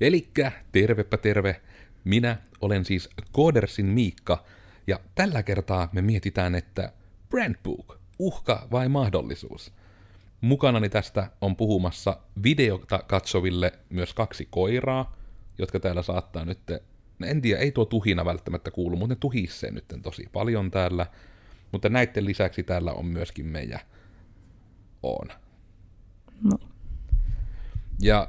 Elikkä tervepä terve, minä olen siis Codersin Miikka, ja tällä kertaa me mietitään, että Brandbook, uhka vai mahdollisuus? Mukanani tästä on puhumassa videota katsoville myös kaksi koiraa, jotka täällä saattaa nyt, en tiedä, ei tuo tuhina välttämättä kuulu, mutta ne tuhis sen nyt tosi paljon täällä, mutta näiden lisäksi täällä on myöskin meidän Oona. No. Ja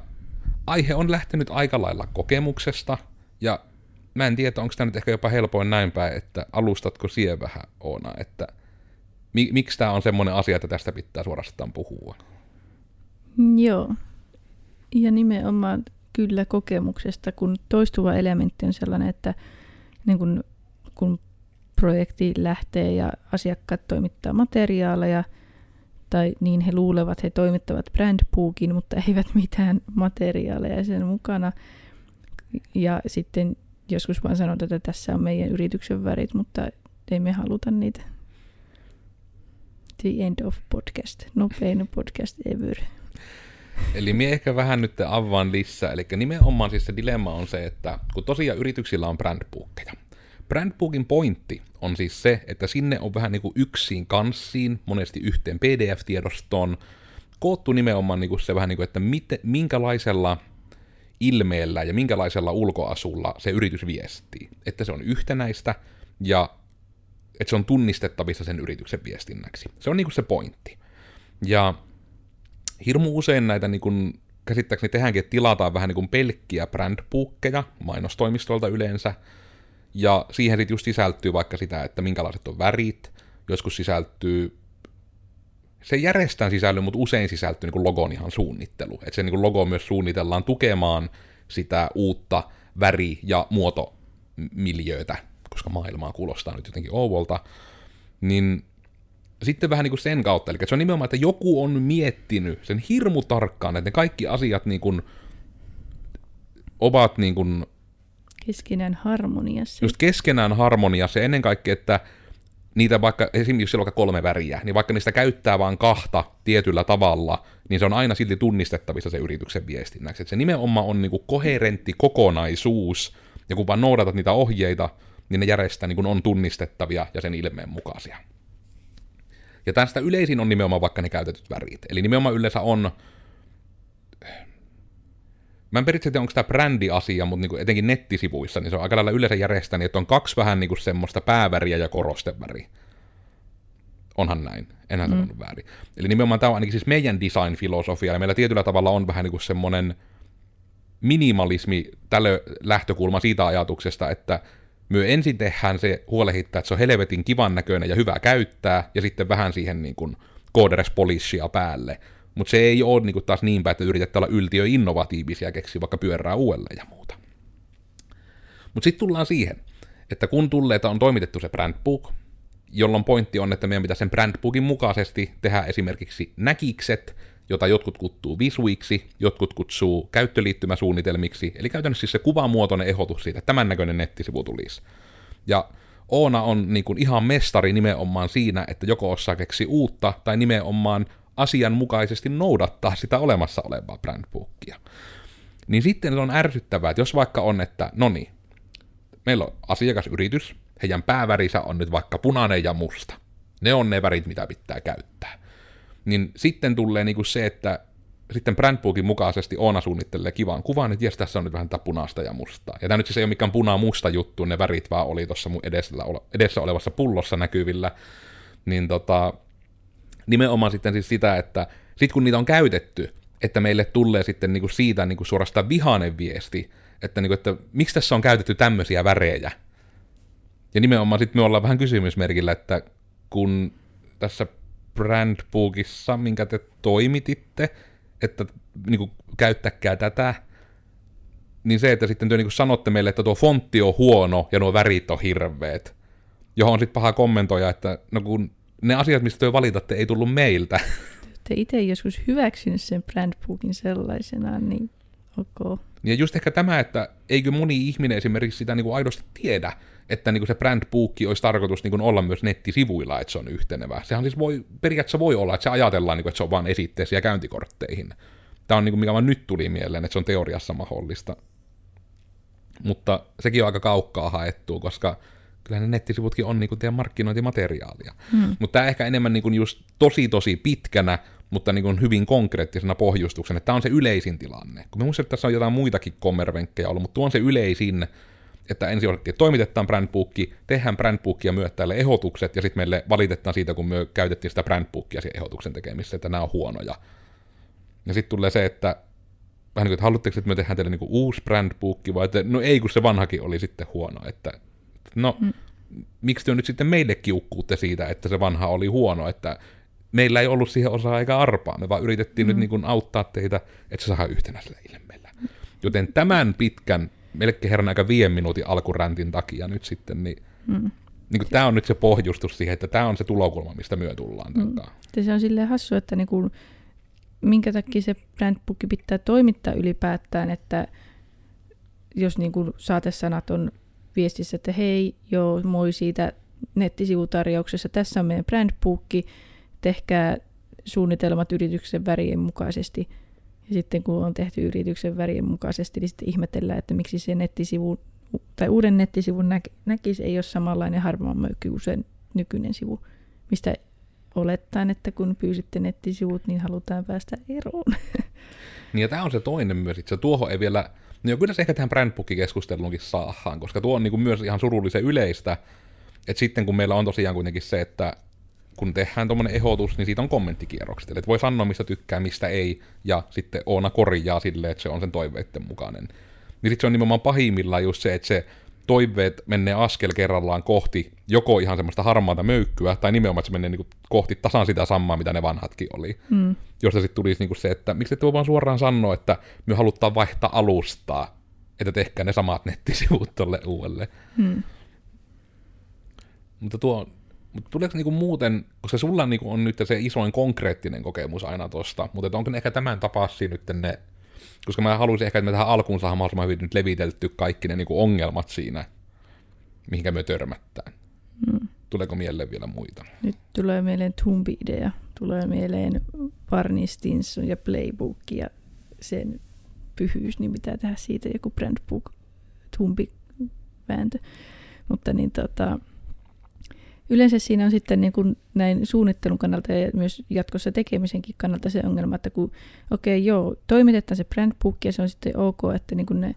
aihe on lähtenyt aika lailla kokemuksesta, ja mä en tiedä, onko tämä nyt ehkä jopa helpoin näin päin, että alustatko siihen vähän, Oona, että miksi tämä on semmoinen asia, että tästä pitää suorastaan puhua? Joo, ja nimenomaan kyllä kokemuksesta, kun toistuva elementti on sellainen, että niin kun projekti lähtee ja asiakkaat toimittaa materiaaleja, tai niin he luulevat, he toimittavat brandbookin, mutta eivät mitään materiaaleja sen mukana. Ja sitten joskus vaan sanotaan, että tässä on meidän yrityksen värit, mutta ei me haluta niitä. The end of podcast. Nopein podcast ever. Eli minä ehkä vähän nyt avaan lisää. Eli nimenomaan siis se dilemma on se, että kun tosiaan yrityksillä on brandbookkeja. Brandbookin pointti on siis se, että sinne on vähän niin kuin yksiin kanssiin, monesti yhteen PDF-tiedostoon, koottu nimenomaan niin kuin se vähän niin kuin, että minkälaisella ilmeellä ja minkälaisella ulkoasulla se yritys viestii. Että se on yhtenäistä ja että se on tunnistettavissa sen yrityksen viestinnäksi. Se on niin kuin se pointti. Ja hirmu usein näitä niin kuin, käsittääkseni tehdäänkin, että tilataan vähän niin kuin pelkkiä brandbookkeja mainostoimistolta yleensä, ja siihen sitten just sisältyy vaikka sitä, että minkälaiset on värit, joskus sisältyy, se järjestään sisälly, mutta usein sisältyy niin kuin logon ihan suunnittelu. Että se niin kuin logo myös suunnitellaan tukemaan sitä uutta väri- ja muotomiljöötä, koska maailmaa kuulostaa nyt jotenkin ouvolta, niin sitten vähän niin kuin sen kautta, eli se on nimenomaan, että joku on miettinyt sen hirmu tarkkaan, että ne kaikki asiat niin kuin ovat niin kuin keskenään harmoniassa. Just keskenään harmoniassa, ja ennen kaikkea, että niitä vaikka, esimerkiksi silloin 3 väriä, niin vaikka niistä käyttää vain 2 tietyllä tavalla, niin se on aina silti tunnistettavissa se yrityksen viestinnäksi. Et se nimenomaan on niinku koherentti kokonaisuus, ja kun vaan noudatat niitä ohjeita, niin ne järjestää niinku on tunnistettavia ja sen ilmeen mukaisia. Ja tästä yleisin on nimenomaan vaikka ne käytetyt värit. Eli nimenomaan yleensä on, mä en periaatteessa tiedä, onko tämä brändiasia, mutta niinku etenkin nettisivuissa, niin se on aika lailla yleensä järjestänyt, että on 2 vähän niinku semmoista pääväriä ja korosteväriä. Onhan näin, enhän sanonut väärin. Eli nimenomaan tämä on ainakin siis meidän design-filosofia, ja meillä tietyllä tavalla on vähän niinku semmoinen minimalismi tälle lähtökulma siitä ajatuksesta, että myö ensin tehdään se huolehittaa, että se on helvetin kivan näköinen ja hyvä käyttää, ja sitten vähän siihen niinku kooderespolishia päälle. Mutta se ei ole niinku taas niin päin, että yritetään olla yltiöinnovatiivisia ja keksiä vaikka pyörää uudelleen ja muuta. Mutta sitten tullaan siihen, että kun tulleita on toimitettu se brandbook, jolloin pointti on, että meidän pitää sen brandbookin mukaisesti tehdä esimerkiksi näkikset, jota jotkut kutsuu visuiksi, jotkut kutsuu käyttöliittymäsuunnitelmiksi, eli käytännössä siis se kuvamuotoinen ehdotus siitä, että tämän näköinen nettisivu tulisi. Ja Oona on niinku ihan mestari nimenomaan siinä, että joko osaa keksiä uutta tai nimenomaan asianmukaisesti noudattaa sitä olemassa olevaa brandbookia. Niin sitten se on ärsyttävää, että jos vaikka on, että no niin, meillä on asiakasyritys, heidän päävärinsä on nyt vaikka punainen ja musta. Ne on ne värit, mitä pitää käyttää. Niin sitten tulee niinku se, että sitten brandbookin mukaisesti Oona suunnittelee kivaan kuvaan, että jes, tässä on nyt vähän tätä punaista ja mustaa. Ja tämä nyt siis ei ole mikään puna-musta juttu, ne värit vaan oli tuossa mun edessä olevassa pullossa näkyvillä. Niin nimenomaan sitten siis sitä, että sit kun niitä on käytetty, että meille tulee sitten niinku siitä niinku suorastaan vihainen viesti, että, niinku, että miksi tässä on käytetty tämmöisiä värejä. Ja nimenomaan sitten me ollaan vähän kysymysmerkillä, että kun tässä brandbookissa, minkä te toimititte, että niinku, käyttäkää tätä, niin se, että sitten te niinku sanotte meille, että tuo fontti on huono ja nuo värit on hirveet, johon on sitten paha kommentoida, että no kun ne asiat, mistä te valitatte, ei tullut meiltä. Te itse joskus hyväksynyt sen brandbookin sellaisenaan, niin ok. Ja just ehkä tämä, että eikö moni ihminen esimerkiksi sitä niinku aidosti tiedä, että niinku se brandbookki olisi tarkoitus niinku olla myös nettisivuilla, että se on yhtenevä. Sehän siis periaatteessa voi olla, että se ajatellaan, niinku, että se on vain esitteisiä käyntikortteihin. Tämä on, niinku, mikä vaan nyt tuli mieleen, että se on teoriassa mahdollista. mutta sekin on aika kaukkaa haettua, koska kyllä ne nettisivutkin on niin kuin teidän markkinointimateriaalia. Mutta tämä ehkä enemmän niin kuin just tosi pitkänä, mutta niin kuin hyvin konkreettisena pohjustuksena, että tämä on se yleisin tilanne. Kun mä muistan, että tässä on jotain muitakin kommervenkkejä ollut, mutta tuo on se yleisin, että ensin toimitetaan brandbooki, tehdään brandbookia myötä tälle ehdotukset, ja sitten meille valitetaan siitä, kun me käytettiin sitä brandbookia siihen ehdotuksen tekemisessä, että nämä on huonoja. Ja sitten tulee se, että vähän niin kuin, että haluatteko, että me tehdään teille niin kuin uusi brandbooki, vai että no ei, kun se vanhakin oli sitten huono, että no, miksi te nyt sitten meille kiukkuutte siitä, että se vanha oli huono, että meillä ei ollut siihen osaa eikä arpaa, me vaan yritettiin nyt niin kuin auttaa teitä, että se saa yhtenäisellä ilmeellä. Joten tämän pitkän, melkein herran aika 5 minuutin alkuräntin takia nyt sitten, niin, niin kuin tämä on nyt se pohjustus siihen, että tämä on se tulokulma, mistä myö tullaan. Se on silleen hassu, että niin kuin, minkä takia se brandbook pitää toimittaa ylipäätään, että jos niin kuin saatesanat on viestissä, että hei, joo, moi siitä nettisivutarjouksessa, tässä on meidän brandbookki, tehkää suunnitelmat yrityksen värien mukaisesti. Ja sitten kun on tehty yrityksen värien mukaisesti, niin sitten ihmetellään, että miksi se nettisivu, tai uuden nettisivun näkisi ei ole samanlainen harmaamöykky kuin se nykyinen sivu, mistä olettaen, että kun pyysitte nettisivut, niin halutaan päästä eroon. Niin ja tämä on se toinen myös, että tuohon ei vielä, no kyllä se ehkä tähän brandbook-keskusteluunkin saadaan, koska tuo on niin kuin myös ihan surullisen yleistä, että sitten kun meillä on tosiaan kuitenkin se, että kun tehdään tuommoinen ehdotus, niin siitä on kommenttikierrokset. Eli voi sanoa, mistä tykkää, mistä ei, ja sitten Oona korjaa silleen, että se on sen toiveiden mukainen. Niin sitten se on nimenomaan pahimmillaan just se, että se toiveet menee askel kerrallaan kohti joko ihan semmoista harmaata möykkyä, tai nimenomaan, että se menee niinku kohti tasan sitä samaa, mitä ne vanhatkin oli. Josta sitten tulisi niinku se, että miksi te voi vaan suoraan sanoa, että me halutaan vaihtaa alustaa, että tehkää ne samat nettisivut tolle uudelle. Mutta tuo mutta tuleeko niinku muuten, koska sulla niinku on nyt se isoin konkreettinen kokemus aina tosta, mutta onko ne ehkä tämän tapaisia nyt ne, koska mä haluaisin ehkä, että me tähän alkuun saadaan mahdollisimman hyvin nyt levitelty kaikki ne niinku ongelmat siinä, mihinkä me törmättään. Tuleeko mieleen vielä muita? Nyt tulee mieleen Tumbi-idea, tulee mieleen Varnistinson ja Playbook ja sen pyhyys, niin pitää tehdä siitä joku brandbook Tumbi-vääntö. Mutta niin yleensä siinä on sitten niin kuin näin suunnittelun kannalta ja myös jatkossa tekemisenkin kannalta se ongelma, että kun toimitetaan se brandbook ja se on sitten ok, että niin kuin ne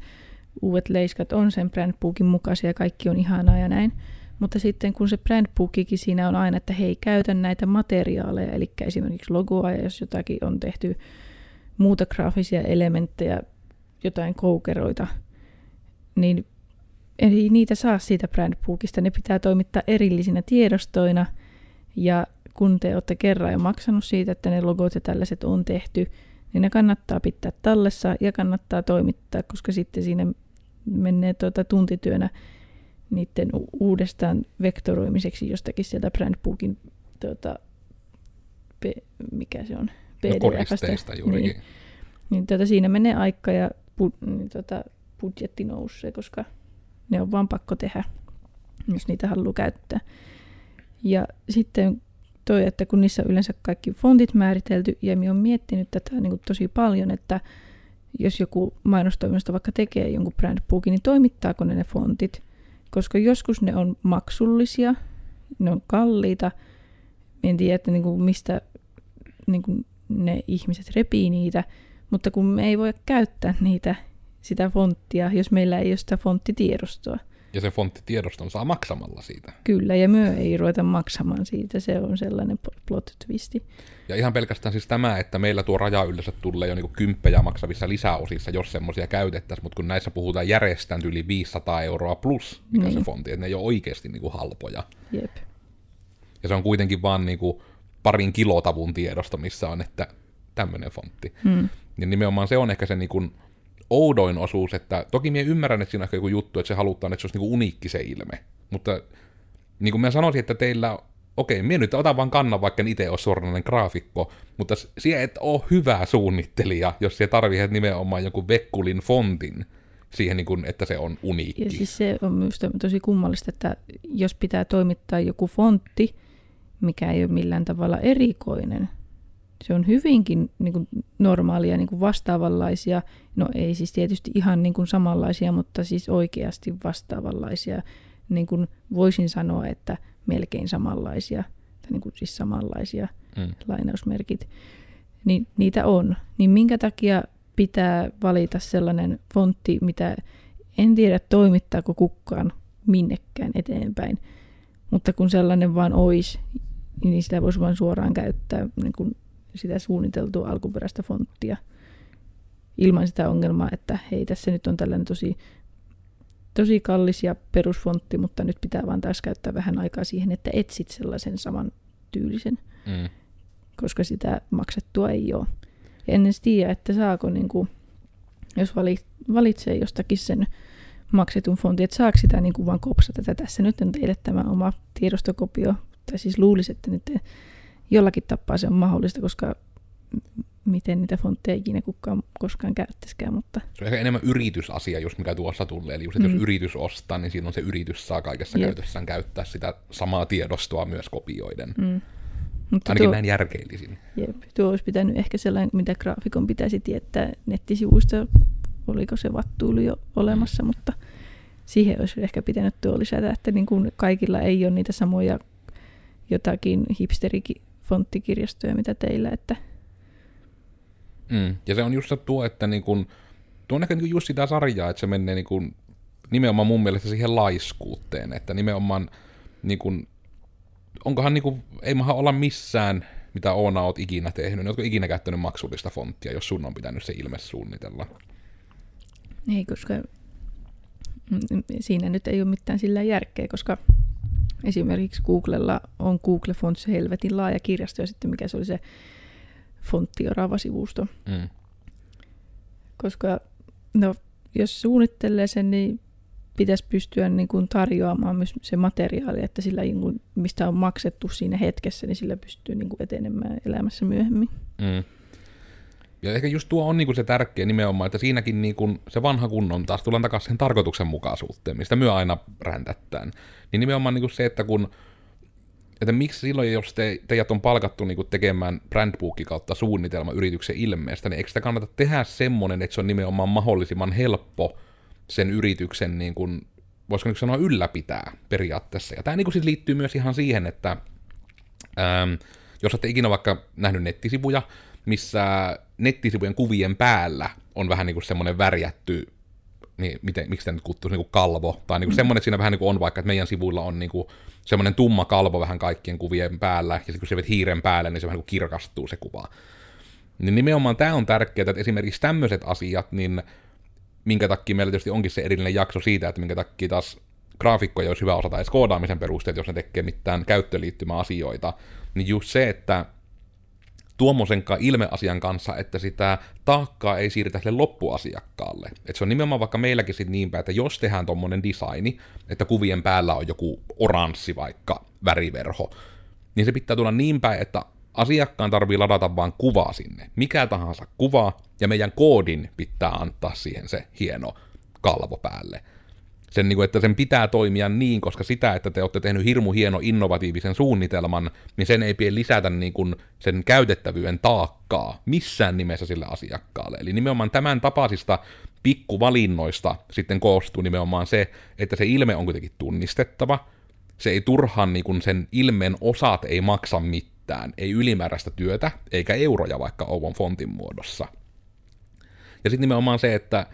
uudet leiskat on sen brandbookin mukaisia ja kaikki on ihanaa ja näin. Mutta sitten kun se brandbookikin siinä on aina, että hei, käytä näitä materiaaleja, eli esimerkiksi logoa ja jos jotakin on tehty muuta graafisia elementtejä, jotain koukeroita, niin eli niitä saa siitä brandbookista, ne pitää toimittaa erillisinä tiedostoina, ja kun te olette kerran jo maksanut siitä, että ne logot ja tällaiset on tehty, niin ne kannattaa pitää tallessa ja kannattaa toimittaa, koska sitten siinä menee tuntityönä niiden uudestaan vektoroimiseksi jostakin sieltä brandbookin, mikä se on? PDF-stä. Niin, siinä menee aika ja budjetti nousee, koska ne on vaan pakko tehdä, jos niitä haluaa käyttää. Ja sitten toi, että kun niissä on yleensä kaikki fontit määritelty, ja minä olen miettinyt tätä niin kuin tosi paljon, että jos joku mainostoimisto vaikka tekee jonkun brandbookin, niin toimittaako ne fontit? Koska joskus ne on maksullisia, ne on kalliita, en tiedä, että niin kuin mistä niin kuin ne ihmiset repii niitä, mutta kun me ei voi käyttää niitä, sitä fonttia, jos meillä ei ole sitä fonttitiedostoa. Ja se fonttitiedoston saa maksamalla siitä. Kyllä, ja myö ei ruveta maksamaan siitä, se on sellainen plot twisti. Ja ihan pelkästään siis tämä, että meillä tuo raja yleensä tulee jo niinku 10 maksavissa lisäosissa, jos semmoisia käytettäisiin, mutta kun näissä puhutaan järjestään yli 500 € plus, mikä niin. Se fontti, että ne ei ole oikeasti niinku halpoja. Jep. Ja se on kuitenkin vaan niinku parin kilotavun tiedosto, missä on, että tämmöinen fontti. Ja nimenomaan se on ehkä se niinku oudoin osuus, että toki minä ymmärrän, että siinä on joku juttu, että se halutaan, että se olisi niinku uniikki se ilme, mutta niin kuin minä sanoisin, että teillä, okei, minä nyt otan vaan kannan, vaikka en itse ole suoranainen graafikko, mutta sinä et ole hyvä suunnittelija, jos sinä tarvitset nimenomaan jonkun vekkulin fontin siihen, niin kuin, että se on uniikki. Ja siis se on myös tosi kummallista, että jos pitää toimittaa joku fontti, mikä ei ole millään tavalla erikoinen, se on hyvinkin niin kuin normaalia, niin kuin vastaavanlaisia, no ei siis tietysti ihan niin kuin samanlaisia, mutta siis oikeasti vastaavanlaisia, niin kuin voisin sanoa, että melkein samanlaisia, tai niin kuin siis samanlaisia lainausmerkit, niin niitä on. Niin minkä takia pitää valita sellainen fontti, mitä en tiedä toimittaako kukaan minnekään eteenpäin, mutta kun sellainen vaan olisi, niin sitä voisi vaan suoraan käyttää niin kuin sitä suunniteltua alkuperäistä fonttia ilman sitä ongelmaa, että hei, tässä nyt on tällainen tosi kallis ja perusfontti, mutta nyt pitää vaan taas käyttää vähän aikaa siihen, että etsit sellaisen saman tyylisen, koska sitä maksettua ei ole. En edes tiedä, että saako, niin kuin, jos valitsee jostakin sen maksetun fontin, että saako sitä niin kuin vaan kopsata, että tässä nyt on teille tämä oma tiedostokopio, tai siis luulisi, että nyt jollakin tapaa se on mahdollista, koska miten niitä fontteja ikinä kukaan koskaan käyttäisikään, mutta... Se on ehkä enemmän yritysasia, just mikä tuossa tulee. Eli just, että jos yritys ostaa, niin silloin se yritys saa kaikessa käytössään käyttää sitä samaa tiedostoa myös kopioiden. Mutta ainakin näin järkeilisin. Jep, tuo olisi pitänyt ehkä sellainen, mitä graafikon pitäisi tietää nettisivuista. Oliko se vattuuli jo olemassa, mutta siihen olisi ehkä pitänyt tuo lisätä, että niin kuin kaikilla ei ole niitä samoja jotakin hipsterifonttikirjastoja, mitä teillä, että... Ja se on just tuo, että niin kun, tuo on ehkä niin just sitä sarjaa, että se menee niin kun, nimenomaan mun mielestä siihen laiskuuteen, että nimenomaan niin kun, onkohan niin kun, ei maha olla missään, mitä Oona oot ikinä tehnyt, ootko ikinä käyttänyt maksullista fonttia, jos sun on pitänyt se ilme suunnitella? Ei, koska siinä nyt ei ole mitään sillä järkeä, koska esimerkiksi Googlella on Google Fonts helvetin laaja kirjasto ja sitten mikä se oli se fonttioraava sivusto. Koska no, jos suunnittelee sen, niin pitäisi pystyä niin kuin tarjoamaan myös se materiaali, että sillä mistä on maksettu siinä hetkessä, niin sillä pystyy niin kuin etenemään elämässä myöhemmin. Ja ehkä just tuo on niin kuin se tärkeä nimenomaan, että siinäkin niin kuin se vanha kunnon taas tullaan takaisin sen tarkoituksenmukaisuuteen, mistä myö aina räntättään. Niin nimenomaan niin kuin se, että kun että miksi silloin, jos teidät on palkattu niin tekemään brandbookin kautta suunnitelma yrityksen ilmeestä, niin eikö sitä kannata tehdä semmoinen, että se on nimenomaan mahdollisimman helppo sen yrityksen, niin kuin, voisiko nyt sanoa, ylläpitää periaatteessa. Ja tämä niin siis liittyy myös ihan siihen, että jos olette ikinä vaikka nähnyt nettisivuja, missä nettisivujen kuvien päällä on vähän niin kuin semmoinen värjätty, niin miksi tämä nyt kuttuisi niin kalvo, tai niin semmoinen siinä vähän niin kuin on vaikka, että meidän sivuilla on niin kuin semmoinen tumma kalvo vähän kaikkien kuvien päällä, ja sitten kun sä vet hiiren päälle, niin se vähän niin kuin kirkastuu se kuva. Niin nimenomaan tämä on tärkeää, että esimerkiksi tämmöiset asiat, niin minkä takia meillä tietysti onkin se erillinen jakso siitä, että minkä takia taas graafikkoja olisi hyvä osata edes koodaamisen perusteet, jos ne tekee mitään käyttöliittymäasioita, niin just se, että tuommoisenkaan ilmeasian kanssa, että sitä taakkaa ei siirretä sille loppuasiakkaalle. Et se on nimenomaan vaikka meilläkin sit niinpä, että jos tehdään tommonen designi, että kuvien päällä on joku oranssi vaikka väriverho, niin se pitää tulla niin päin, että asiakkaan tarvii ladata vaan kuvaa sinne. Mikä tahansa kuvaa, ja meidän koodin pitää antaa siihen se hieno kalvo päälle. Sen, että sen pitää toimia niin, koska sitä, että te olette tehnyt hirmu hieno innovatiivisen suunnitelman, niin sen ei pidä lisätä niin kuin sen käytettävyyden taakkaa missään nimessä sille asiakkaalle. Eli nimenomaan tämän tapaisista pikkuvalinnoista sitten koostuu nimenomaan se, että se ilme on kuitenkin tunnistettava, se ei turhaan niin kuin sen ilmeen osat ei maksa mitään, ei ylimääräistä työtä, eikä euroja vaikka Ouvon fontin muodossa. Ja sitten nimenomaan se, että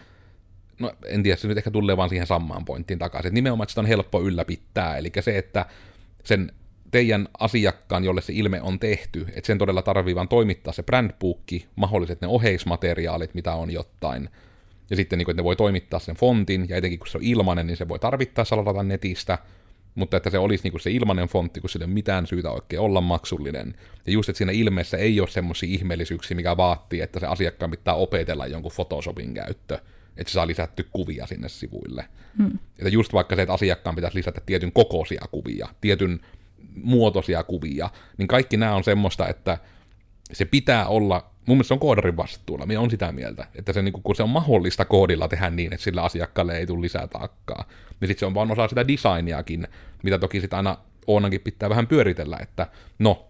no en tiedä, se nyt ehkä tulee vaan siihen samaan pointtiin takaisin, että nimenomaan, että sitä on helppo ylläpitää, eli se, että sen teidän asiakkaan, jolle se ilme on tehty, että sen todella tarvii vaan toimittaa se brandbookki, mahdolliset ne oheismateriaalit, mitä on jotain, ja sitten, että ne voi toimittaa sen fontin, ja etenkin kun se on ilmainen, niin se voi tarvittaessa ladata netistä, mutta että se olisi se ilmainen fontti, kun sillä ei ole mitään syytä oikein olla maksullinen. Ja just, että siinä ilmeessä ei ole semmoisia ihmeellisyyksiä, mikä vaatii, että se asiakkaan pitää opetella jonkun Photoshopin käyttö, että se saa lisätty kuvia sinne sivuille. Että just vaikka se, että asiakkaan pitäisi lisätä tietyn kokoisia kuvia, tietyn muotoisia kuvia, niin kaikki nämä on semmoista, että se pitää olla, mun mielestä se on koodarin vastuulla, minä olen sitä mieltä, että se, kun se on mahdollista koodilla tehdä niin, että sillä asiakkaalle ei tule lisää taakkaa, niin sitten se on vaan osa sitä designiakin, mitä toki sitten aina Oonankin pitää vähän pyöritellä, että no,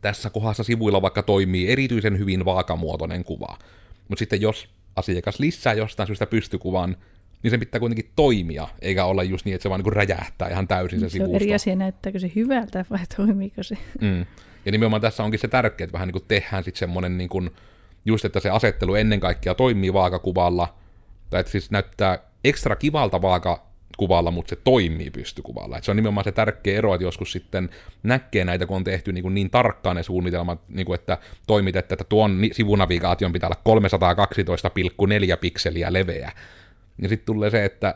tässä kohdassa sivuilla vaikka toimii erityisen hyvin vaakamuotoinen kuva. Mutta sitten jos asiakas lisää jostain syystä pystykuvan, niin sen pitää kuitenkin toimia, eikä olla just niin, että se vaan niin räjähtää ihan täysin se sivusto. Se on eri asia, näyttääkö se hyvältä vai toimiiko se. Ja nimenomaan tässä onkin se tärkeää, että vähän niin kuin tehdään sitten semmoinen, niin kuin, just että se asettelu ennen kaikkea toimii vaakakuvalla, tai että siis näyttää ekstra kivalta vaakakuvalla, mutta se toimii pystykuvalla. Että se on nimenomaan se tärkeä ero, että joskus sitten näkee näitä, kun on tehty niin tarkkaan ne suunnitelmat, niin kuin että toimitetta, että tuon sivunavigaation pitää olla 312,4 pikseliä leveä. Ja sitten tulee se, että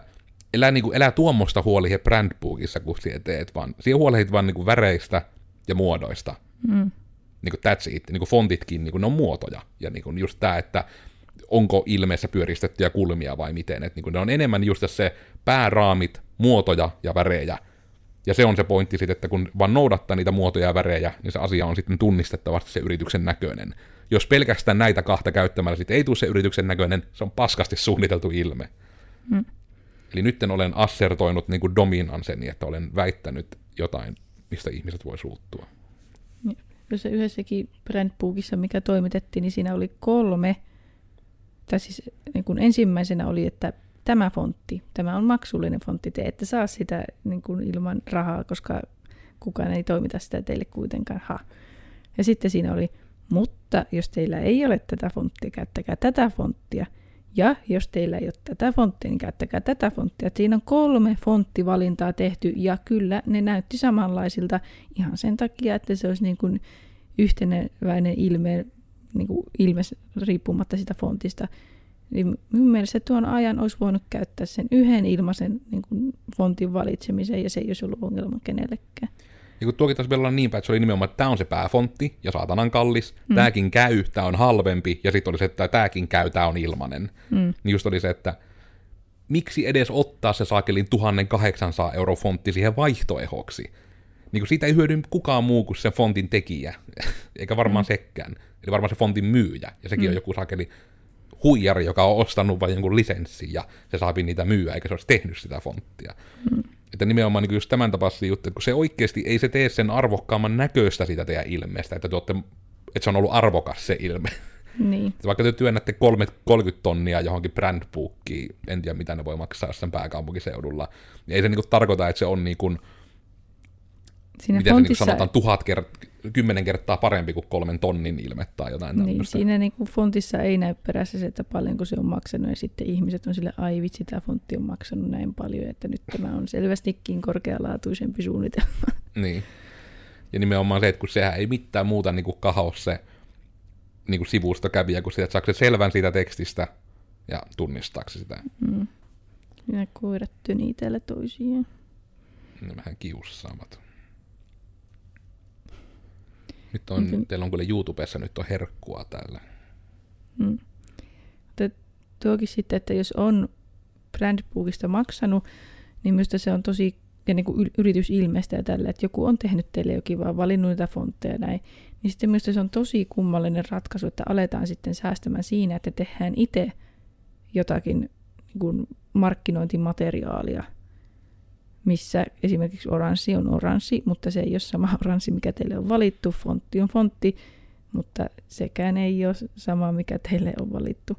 elää tuommoista huolihe brandbookissa, kun teet, vaan siihen huolehit vaan niinku väreistä ja muodoista. Niinku that's it. Niinku fontitkin, niinku ne on muotoja. Ja niinku just tämä, että onko ilmeessä pyöristettyjä kulmia vai miten. Et niinku ne on enemmän just se pääraamit, muotoja ja värejä. Ja se on se pointti sitten, että kun vaan noudattaa niitä muotoja ja värejä, niin se asia on sitten tunnistettavasti se yrityksen näköinen. Jos pelkästään näitä kahta käyttämällä sitten ei tule se yrityksen näköinen, se on paskasti suunniteltu ilme. Eli nyt olen assertoinut niin kuin dominanseni, että olen väittänyt jotain, mistä ihmiset voi suuttua. Tuossa yhdessäkin brandbookissa, mikä toimitettiin, niin siinä oli 3. Tai siis niin kuin ensimmäisenä oli, että tämä fontti, tämä on maksullinen fontti, te ette saa sitä niin kuin ilman rahaa, koska kukaan ei toimita sitä teille kuitenkaan. Ja sitten siinä oli, mutta jos teillä ei ole tätä fonttia, käyttäkää tätä fonttia. Ja jos teillä ei ole tätä fonttia, niin käyttäkää tätä fonttia. Et siinä on 3 fonttivalintaa tehty, ja kyllä ne näytti samanlaisilta ihan sen takia, että se olisi niin kuin yhteneväinen ilme, niin kuin ilmes riippumatta sitä fontista. Eli minun mielestä tuon ajan olisi voinut käyttää sen yhden ilmaisen niin kuin fontin valitsemiseen, ja se ei olisi ollut ongelma kenellekään. Ja kun tuokin taas vielä on niin päin, että se oli nimenomaan, että tämä on se pääfontti ja saatanan kallis, tämäkin käy, tämä on halvempi, ja sitten oli se, että tämäkin käy, tämä on ilmanen. Niin just oli se, että miksi edes ottaa se saakelin 1 800 € fontti siihen vaihtoehoksi? Niin kuin siitä ei hyödy kukaan muu kuin sen fontin tekijä, eikä varmaan sekään. Eli varmaan se fontin myyjä, ja sekin on joku saakeli huijari, joka on ostanut vain jonkun lisenssin, ja se saapi niitä myyä, eikä se olisi tehnyt sitä fonttia. Että nimenomaan niin just tämän tapaisia juttuja, kun se oikeasti ei se tee sen arvokkaamman näköistä sitä teidän ilmeestä, että se on ollut arvokas se ilme. Niin. Vaikka te työnnätte 30 tonnia johonkin brandbookiin, en tiedä mitä ne voi maksaa sen pääkaupunkiseudulla, niin ei se niin tarkoita, että se on niin kuin, miten fontissa se niin sanotaan, 10 kertaa parempi kuin 3 tonnin ilme tai jotain tämmöistä. Niin, siinä niin kuin fontissa ei näy perässä se, että paljonko se on maksanut, ja sitten ihmiset on sille, ai vitsi, tämä fontti on maksanut näin paljon, että nyt tämä on selvästikin korkealaatuisempi suunnitelma. Niin. Ja nimenomaan se, että kun sehän ei mitään muuta niin kuin kahao se niin kuin sivustokävijä, kun saako se selvän siitä tekstistä ja tunnistaako se sitä. Ja koirat tönitellä toisiaan. Nämähän kiussaavat. Nyt on, teillä on kyllä YouTubessa nyt on herkkua täällä. Tuokin sitten, että jos on brandbookista maksanut, niin minusta se on tosi, ja niin kuin yritys ilmeistää tällä, että joku on tehnyt teille jokin, vaan valinnut niitä fontteja näin, niin sitten minusta se on tosi kummallinen ratkaisu, että aletaan sitten säästämään siinä, että tehdään itse jotakin niin kuin markkinointimateriaalia, missä esimerkiksi oranssi on oranssi, mutta se ei ole sama oranssi, mikä teille on valittu. Fontti on fontti, mutta sekään ei ole sama, mikä teille on valittu.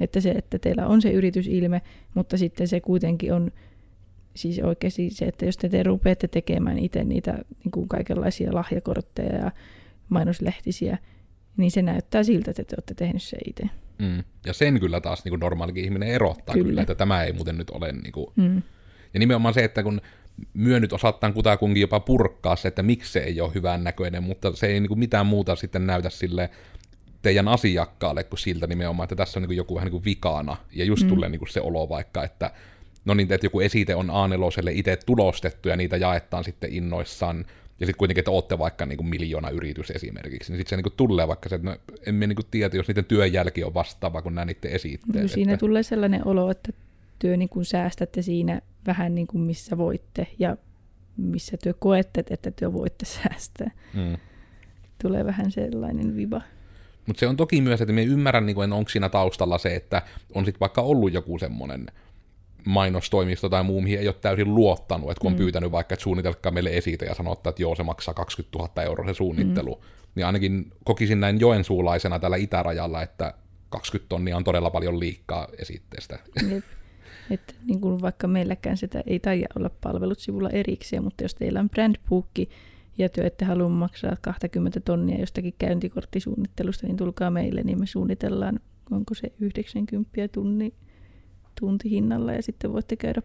Että se, että teillä on se yritysilme, mutta sitten se kuitenkin on siis oikeasti se, että jos te rupeatte tekemään itse niitä niin kuin kaikenlaisia lahjakortteja ja mainoslehtisiä, niin se näyttää siltä, että te olette tehnyt se itse. Ja sen kyllä taas niin kuin normaalikin ihminen erottaa kyllä, että tämä ei muuten nyt ole niin kuin ja nimenomaan se, että kun myö nyt osataan kutakunkin jopa purkkaa se, että miksi se ei ole hyvän näköinen, mutta se ei niin kuin mitään muuta sitten näytä sille teidän asiakkaalle kuin siltä nimenomaan, että tässä on niin kuin joku vähän niin kuin vikana. Ja just tulee niin kuin se olo vaikka, että no niin, että joku esite on A4:lle itse tulostettu ja niitä jaetaan sitten innoissaan. Ja sitten kuitenkin, että ootte vaikka niin kuin 1 miljoona yritys esimerkiksi, niin sitten se niin kuin tulee vaikka se, että no, emme niin kuin tiedä, jos niiden työn jälki on vastaava kuin nämä niiden esitteet. No, siinä että tulee sellainen olo, että työ niin kuin säästätte siinä vähän niin kuin missä voitte ja missä työ koette, että työ voitte säästää. Tulee vähän sellainen viba. Mutta se on toki myös, että me ymmärrän, niin kuin, onko siinä taustalla se, että on sitten vaikka ollut joku semmoinen mainostoimisto tai muu, mihin ei ole täysin luottanut, että kun on pyytänyt vaikka, että suunnitelkaa meille esite ja sanottaa, että joo, se maksaa 20 000 € se suunnittelu. niin ainakin kokisin näin joensuulaisena tällä itärajalla, että 20 000 on todella paljon liikkaa esitteestä. Et niin kuin vaikka meilläkään sitä ei taida olla palvelut sivulla erikseen, mutta jos teillä on brandbookki ja te ette halua maksaa 20 000 jostakin käyntikorttisuunnittelusta, niin tulkaa meille, niin me suunnitellaan, onko se 90 tuntihinnalla, ja sitten voitte käydä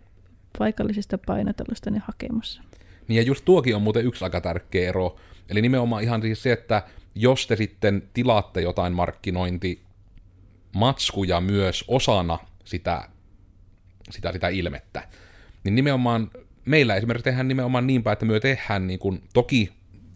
paikallisesta painotalosta ne hakemassa. Niin ja just tuokin on muuten yksi aika tärkeä ero, eli nimenomaan ihan siis se, että jos te sitten tilaatte jotain markkinointimatskuja myös osana sitä ilmettä, niin nimenomaan meillä esimerkiksi tehdään nimenomaan niin päin, että me tehdään niin kuin, toki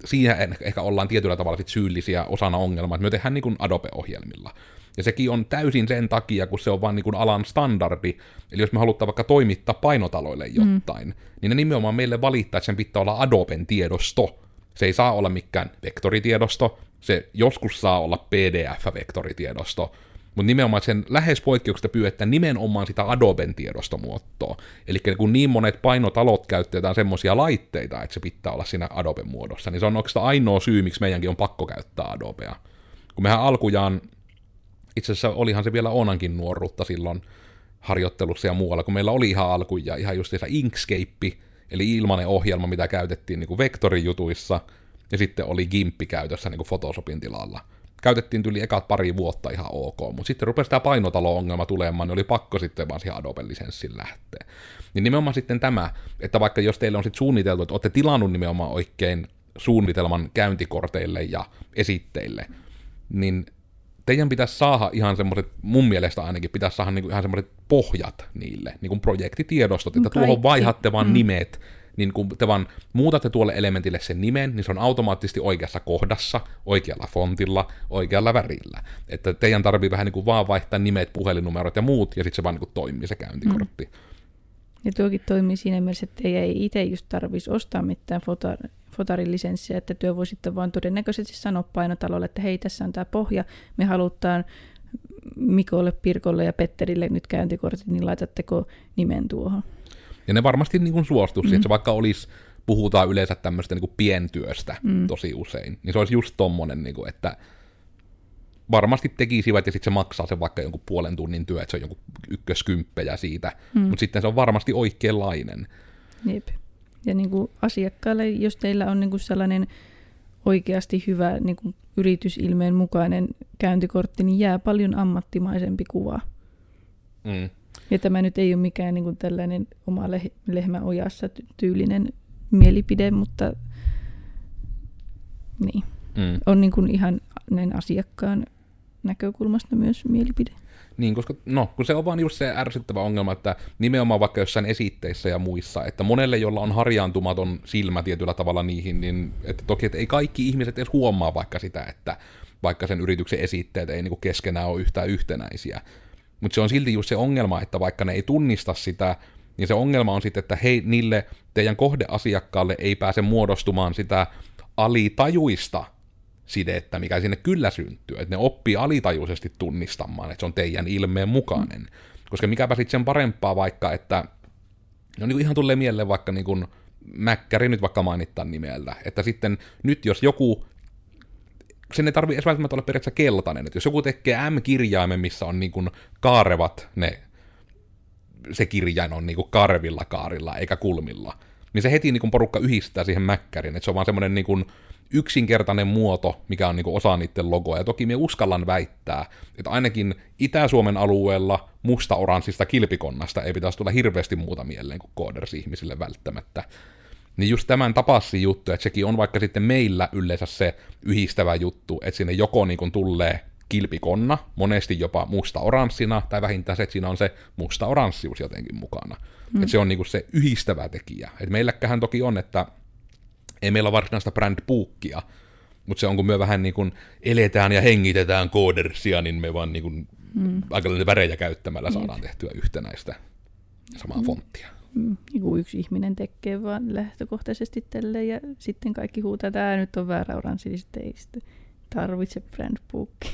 siihen ehkä ollaan tietyllä tavalla sit syyllisiä osana ongelmaa, että me tehdään niin kuin Adobe-ohjelmilla. Ja sekin on täysin sen takia, kun se on vaan niin kuin alan standardi, eli jos me halutaan vaikka toimittaa painotaloille jotain, niin ne nimenomaan meille valittaa, että sen pitää olla Adoben tiedosto. Se ei saa olla mikään vektoritiedosto, se joskus saa olla PDF-vektoritiedosto, mutta nimenomaan sen lähes poikkeuksesta pyydetään nimenomaan sitä Adoben tiedostomuottoa. Eli kun niin monet painotalot käyttävät semmoisia laitteita, että se pitää olla siinä Adoben muodossa, niin se on oikeastaan ainoa syy, miksi meidänkin on pakko käyttää Adobea. Kun mehän alkujaan, itse asiassa olihan se vielä Oonankin nuoruutta silloin harjoittelussa ja muualla, kun meillä oli ihan alkujaan ihan just Inkscape, eli ilmainen ohjelma, mitä käytettiin niin kuin vektorijutuissa, ja sitten oli Gimp käytössä niin kuin Photoshopin tilalla. Käytettiin tuli ekat pari vuotta ihan ok, mutta sitten rupesi tämä painotalo-ongelma tulemaan, niin oli pakko sitten vaan siihen Adobe-lisenssiin lähteä. Niin nimenomaan sitten tämä, että vaikka jos teille on sitten suunniteltu, että olette tilannut nimenomaan oikein suunnitelman käyntikorteille ja esitteille, niin teidän pitäisi saada ihan semmoiset, mun mielestä ainakin, pitäisi saada niinku ihan semmoiset pohjat niille, niin kuin projektitiedostot, että tuohon vaihatte vaan nimet, niin kun te vaan muutatte tuolle elementille sen nimen, niin se on automaattisesti oikeassa kohdassa, oikealla fontilla, oikealla värillä. Että teidän tarvii vähän niin kuin vaan vaihtaa nimet, puhelinnumerot ja muut, ja sitten se vaan niin kuin toimii se käyntikortti. Ja tuokin toimii siinä mielessä, että teidän ei itse just tarvitsisi ostaa mitään fotarilisenssiä, että työ voi sitten vaan todennäköisesti sanoa painotalolle, että hei, tässä on tämä pohja, me halutaan Mikolle, Pirkolle ja Petterille nyt käyntikortit, niin laitatteko nimen tuohon? Ja ne varmasti niin kuin suostu siihen, että se vaikka olisi, puhutaan yleensä tämmöistä niin kuin pientyöstä tosi usein, niin se olisi just tommonen, niin kuin, että varmasti tekisivät ja sitten se maksaa sen vaikka jonkun 1,5 tunnin työ, että se on jonkun 1,10 siitä, mutta sitten se on varmasti oikeanlainen. Jep. Ja niin kuin asiakkaalle, jos teillä on niin kuin sellainen oikeasti hyvä niin kuin yritysilmeen mukainen käyntikortti, niin jää paljon ammattimaisempi kuva. Ja tämä nyt ei ole mikään niin kuin tällainen oma lehmä ojassa tyylinen mielipide, mutta niin. On niin kuin ihan näin asiakkaan näkökulmasta myös mielipide. Niin, koska kun se on vaan just se ärsyttävä ongelma, että nimenomaan vaikka jossain esitteissä ja muissa, että monelle, jolla on harjaantumaton silmä tietyllä tavalla niihin, niin että toki että ei kaikki ihmiset edes huomaa vaikka sitä, että vaikka sen yrityksen esitteet ei niin kuin keskenään ole yhtään yhtenäisiä. Mutta se on silti just se ongelma, että vaikka ne ei tunnista sitä, niin se ongelma on sitten, että hei, niille teidän kohdeasiakkaalle ei pääse muodostumaan sitä alitajuista sidettä, mikä sinne kyllä syntyy. Että ne oppii alitajuisesti tunnistamaan, että se on teidän ilmeen mukainen. Koska mikäpä sitten sen parempaa vaikka, että no niin ihan tulee mieleen vaikka niin kuin Mäkkäri nyt vaikka mainittaa nimeltä, että sitten nyt jos joku sen ei tarvitse välttämättä olla periaatteessa keltainen. Että jos joku tekee M-kirjaimen, missä on niin kuin kaarevat ne, se kirjain on niin kuin karvilla kaarilla eikä kulmilla, niin se heti niin kuin porukka yhdistää siihen Mäkkärin. Että se on vaan semmoinen niin kuin yksinkertainen muoto, mikä on niin kuin osa niiden logoa. Ja toki minä uskallan väittää, että ainakin Itä-Suomen alueella musta-oranssista kilpikonnasta ei pitäisi tulla hirveästi muuta mieleen kuin kooders-ihmisille välttämättä. Niin just tämän tapasi juttu, että sekin on vaikka sitten meillä yleensä se yhdistävä juttu, että sinne joko niin kuin tulee kilpikonna, monesti jopa musta-oranssina, tai vähintään se, että siinä on se musta-oranssius jotenkin mukana. Että se on niin kuin se yhdistävä tekijä. Et meilläkään toki on, että ei meillä ole varsinaista brand-bookia, mutta se on, kun me vähän niin kuin eletään ja hengitetään koodersia, niin me vaan niin kuin aika värejä käyttämällä saadaan tehtyä yhtenäistä samaa fonttia. Joku yksi ihminen tekee vaan lähtökohtaisesti tälleen ja sitten kaikki huutaa, tää nyt on väärä oranssi, niin sitten ei sitä tarvitse brandbookia.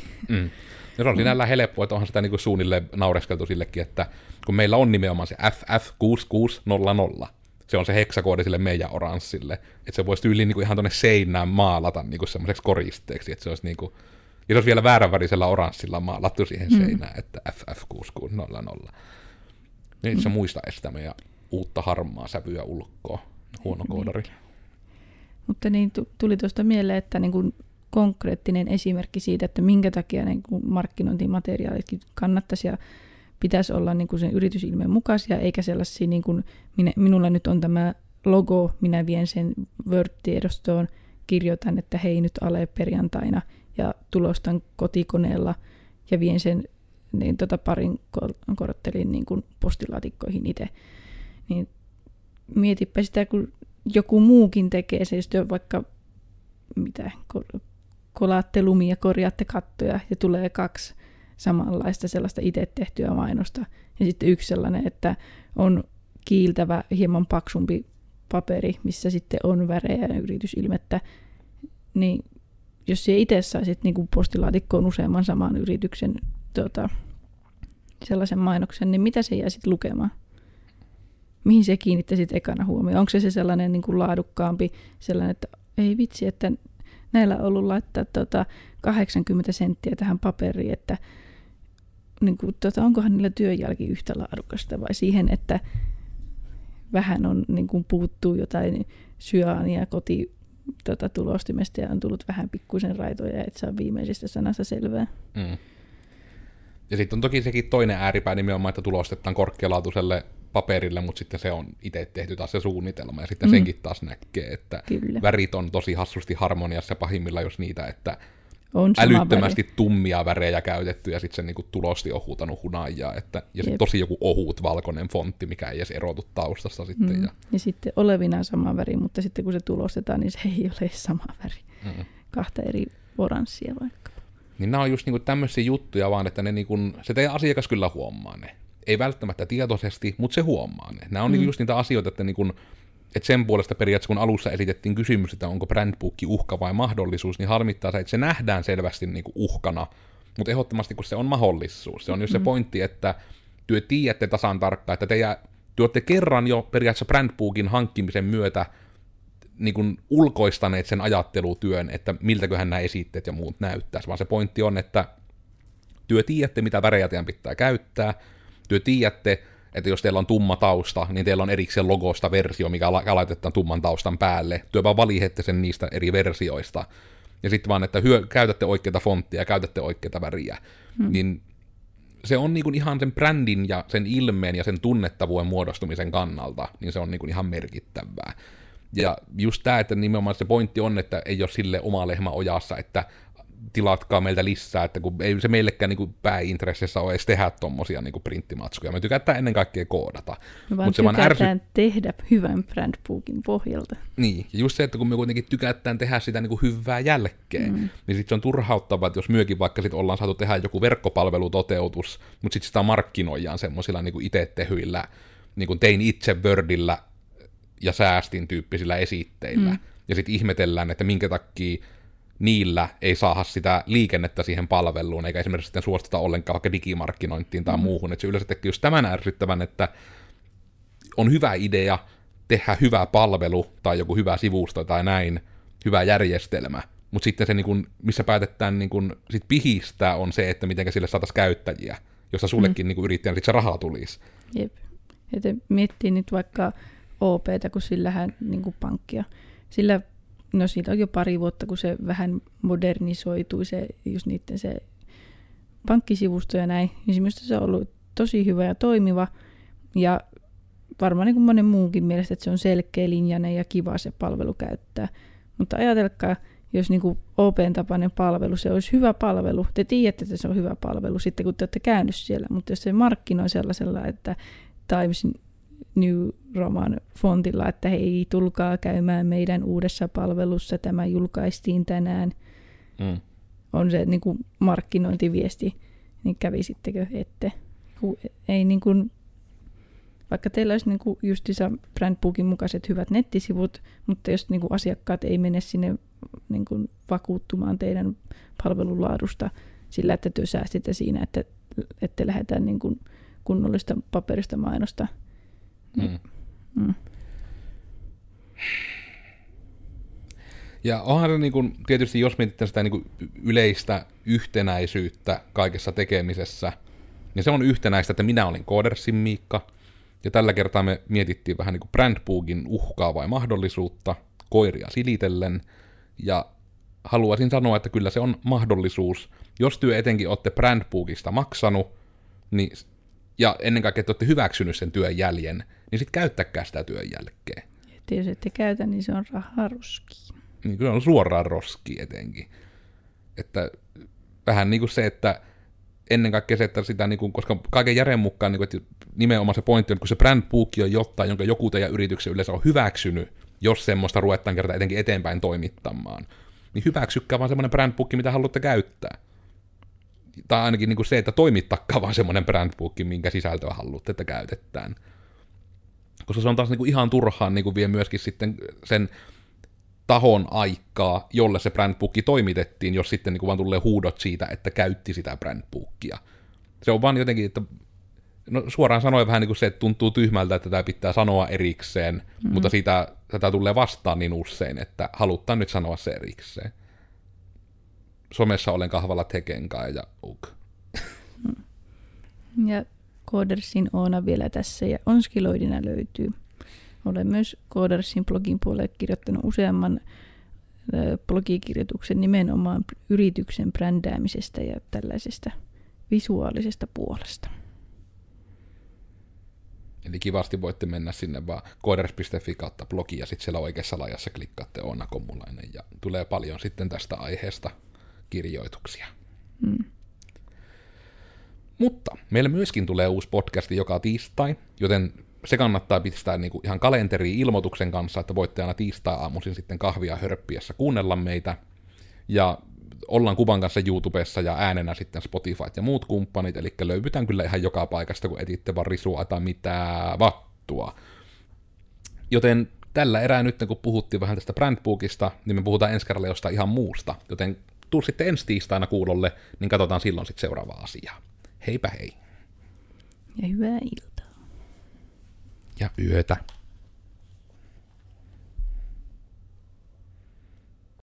Ja se on sinällään helppoa, että onhan sitä niinku suunnilleen naureskeltu sillekin, että kun meillä on nimenomaan se FF6600, se on se heksakoodi sille meidän oranssille, että se voisi tyyliin niin kuin ihan tuonne seinään maalata niin kuin semmoiseksi koristeeksi, että se olisi niin kuin, ja se olisi vielä väärän värisellä oranssilla maalattu siihen seinään, että FF6600. Niin se muistaisi sitä meidän uutta harmaa sävyä ulkoa, huono koodari. Mutta niin tuli tuosta mieleen, että niin kuin konkreettinen esimerkki siitä, että minkä takia niin kuin markkinointimateriaalitkin kannattaisi ja pitäisi olla niin kuin sen yritysilmeen mukaisia, eikä sellaisia, niin kuin minulla nyt on tämä logo, minä vien sen Word-tiedostoon, kirjoitan, että hei nyt ale perjantaina, ja tulostan kotikoneella ja vien sen niin, parin korttelin niin kuin postilaatikkoihin itse. Niin, mietipä sitä, kun joku muukin tekee se, jos te vaikka mitä, kolaatte lumia, korjaatte kattoja ja tulee kaksi samanlaista sellaista itse tehtyä mainosta. Ja sitten yksi sellainen, että on kiiltävä, hieman paksumpi paperi, missä sitten on värejä ja yritysilmettä. Niin jos sinä itse saisit niin postilaatikkoon useamman saman yrityksen sellaisen mainoksen, niin mitä se jäisit lukemaan? Mihin se kiinnittäisit ekana huomioon? Onko se sellainen niin kuin laadukkaampi, sellainen, että ei vitsi, että näillä on ollut laittaa 80 senttiä tähän paperiin, että niin kuin, onkohan niillä työnjälki yhtä laadukasta vai siihen, että vähän on niin kuin, puuttuu jotain syaania tulostimesta ja on tullut vähän pikkuisen raitoja, et saa viimeisestä sanasta selvää. Mm. Ja sitten on toki sekin toinen ääripää nimenomaan, että tulostetaan korkealaatuiselle paperille, mutta sitten se on itse tehty taas se suunnitelma, ja sitten senkin taas näkee, että kyllä, värit on tosi hassusti harmoniassa pahimmilla, jos niitä, että on älyttömästi tummia värejä käytetty, ja sitten se niinku tulosti on huutanut hunajaa, että, ja sitten tosi joku ohut valkoinen fontti, mikä ei edes erotu taustasta sitten. Mm. Ja sitten olevinaan sama väri, mutta sitten kun se tulostetaan, niin se ei ole sama väri. Mm. Kahta eri oranssia vaikka. Niin nämä on just niinku tämmöisiä juttuja vaan, että ne niinku, se teidän asiakas kyllä huomaa ne. Ei välttämättä tietoisesti, mutta se huomaa ne. Nämä on just niitä asioita, että, niinku, että sen puolesta periaatteessa, kun alussa esitettiin kysymys, että onko brandbookki uhka vai mahdollisuus, niin harmittaa se, että se nähdään selvästi niinku uhkana, mutta ehdottomasti, kun se on mahdollisuus. Se on just se pointti, että työ tiedätte tasan tarkkaan, että te olette kerran jo periaatteessa brandbookin hankkimisen myötä niinku ulkoistaneet sen ajattelutyön, että miltäköhän nämä esitteet ja muut näyttäisi, vaan se pointti on, että työ tiedätte, mitä värejä teidän pitää käyttää. Te tiedätte, että jos teillä on tumma tausta, niin teillä on erikseen logosta versio, mikä laitetaan tumman taustan päälle. Te vaan valihette sen niistä eri versioista. Ja sitten vaan, että käytätte oikeita fonttia ja käytätte oikeita väriä. Niin se on niinku ihan sen brändin ja sen ilmeen ja sen tunnettavuuden muodostumisen kannalta, niin se on niinku ihan merkittävää. Ja just tämä, että nimenomaan se pointti on, että ei ole sille oma lehmä ojassa, että tilatkaa meiltä lisää, että kun ei se meillekään niin kuin pääintressissä ole edes tehdä tommosia niin kuin printtimatskuja. Me tykätään ennen kaikkea koodata. Me vaan tehdä hyvän brandbookin pohjalta. Niin, ja just se, että kun me kuitenkin tykätään tehdä sitä niin kuin hyvää jälkeen, niin sitten se on turhauttavaa, että jos myökin vaikka sit ollaan saatu tehdä joku verkkopalvelutoteutus, mutta sitten sitä markkinoidaan semmoisilla niin kuin itse tehyillä, niin kuin tein itse Wordillä ja säästin tyyppisillä esitteillä. Ja sitten ihmetellään, että minkä takia niillä ei saada sitä liikennettä siihen palveluun, eikä esimerkiksi sitten suosteta ollenkaan vaikka digimarkkinointiin tai muuhun. Että se yleensä tekee just tämän ärsyttävän, että on hyvä idea tehdä hyvä palvelu tai joku hyvä sivusto tai näin, hyvä järjestelmä, mutta sitten se, niin kun, missä päätetään niin kun, sit pihistää, on se, että miten sille saataisiin käyttäjiä, jossa sullekin niin kun yrittäjän sit se raha tulisi. Jep. Että miettii nyt vaikka OP:tä, kun sillähän niin kun pankkia. Sillä no siitä on jo pari vuotta, kun se vähän modernisoitui, se, just niiden se pankkisivusto ja näin. Niin minusta se on ollut tosi hyvä ja toimiva. Ja varmaan niin kuin monen muunkin mielestä, että se on selkeä, linjainen ja kiva se palvelu käyttää. Mutta ajatelkaa, jos niin kuin Open tapainen palvelu, se olisi hyvä palvelu. Te tiedätte, että se on hyvä palvelu sitten, kun te olette käynyt siellä. Mutta jos se markkinoi sellaisella, että Times New Roman fontilla, että hei, tulkaa käymään meidän uudessa palvelussa, tämä julkaistiin tänään, on se niin kuin markkinointiviesti, niin kävisittekö ette? Ei, niin kuin, vaikka teillä olisi niin kuin justiinsa brandbookin mukaiset hyvät nettisivut, mutta jos niin kuin asiakkaat ei mene sinne niin kuin vakuuttumaan teidän palvelun laadusta sillä, että te säästitte siinä, että lähdetään niin kuin kunnollista paperista mainosta. Mm. Ja onhan niin kuin, tietysti jos mietitään sitä niin kuin yleistä yhtenäisyyttä kaikessa tekemisessä, niin se on yhtenäistä, että minä olin Codersin Miikka, ja tällä kertaa me mietittiin vähän niin kuin Brandboogin uhkaa vai mahdollisuutta, koiria silitellen, ja haluaisin sanoa, että kyllä se on mahdollisuus, jos työ etenkin olette Brandboogista maksanut, niin, ja ennen kaikkea, että olette hyväksynyt sen työn jäljen, niin sitten käyttäkää sitä työn jälkeä. Ja jos ette käytä, niin se on rahaa roskiin. Niin kyllä on suoraan roski etenkin. Että vähän niin kuin se, että ennen kaikkea se, että sitä, niin kuin, koska kaiken järjen mukaan niin kuin, että nimenomaan se pointti on, kun se brandbook on jotain, jonka joku teidän yrityksen yleensä on hyväksynyt, jos semmoista ruvetaan kertaa etenkin eteenpäin toimittamaan, niin hyväksykää vaan semmoinen brandbook, mitä haluatte käyttää. Tai ainakin niin kuin se, että toimittakaa vaan semmoinen brandbook, minkä sisältöä haluatte, että käytetään. Koska se on taas niin kuin ihan turhaan niin kuin vie myöskin sitten sen tahon aikaa, jolle se brandbooki toimitettiin, jos sitten niin kuin vaan tulee huudot siitä, että käytti sitä brandbookia. Se on vaan jotenkin, että no suoraan sanoen vähän niin kuin se, että tuntuu tyhmältä, että tämä pitää sanoa erikseen, mutta siitä tätä tulee vastaan niin usein, että halutaan nyt sanoa se erikseen. Somessa olen kahvalla tekenkaan ja uk. Ja Codersin Oona vielä tässä ja onskiloidina löytyy. Olen myös Codersin blogin puolelle kirjoittanut useamman blogikirjoituksen nimenomaan yrityksen brändäämisestä ja tällaisesta visuaalisesta puolesta. Eli kivasti voitte mennä sinne vaan coders.fi kautta blogi ja sitten siellä oikeassa laajassa klikkaatte Oona Komulainen ja tulee paljon sitten tästä aiheesta kirjoituksia. Mutta meillä myöskin tulee uusi podcasti joka tiistai, joten se kannattaa pistää niinku ihan kalenteriin ilmoituksen kanssa, että voitte aina tiistai-aamuisin sitten kahvia hörppiessä kuunnella meitä. Ja ollaan kuvan kanssa YouTubessa ja äänenä sitten Spotify ja muut kumppanit, eli löyvytään kyllä ihan joka paikasta, kun etitte vaan risua tai mitään vattua. Joten tällä erää nyt, kun puhuttiin vähän tästä Brandbookista, niin me puhutaan ensi kerralla jostain ihan muusta. Joten tuu sitten ensi tiistaina kuulolle, niin katsotaan silloin sitten seuraavaa asiaa. Heipä hei! Ja hyvää iltaa! Ja yötä.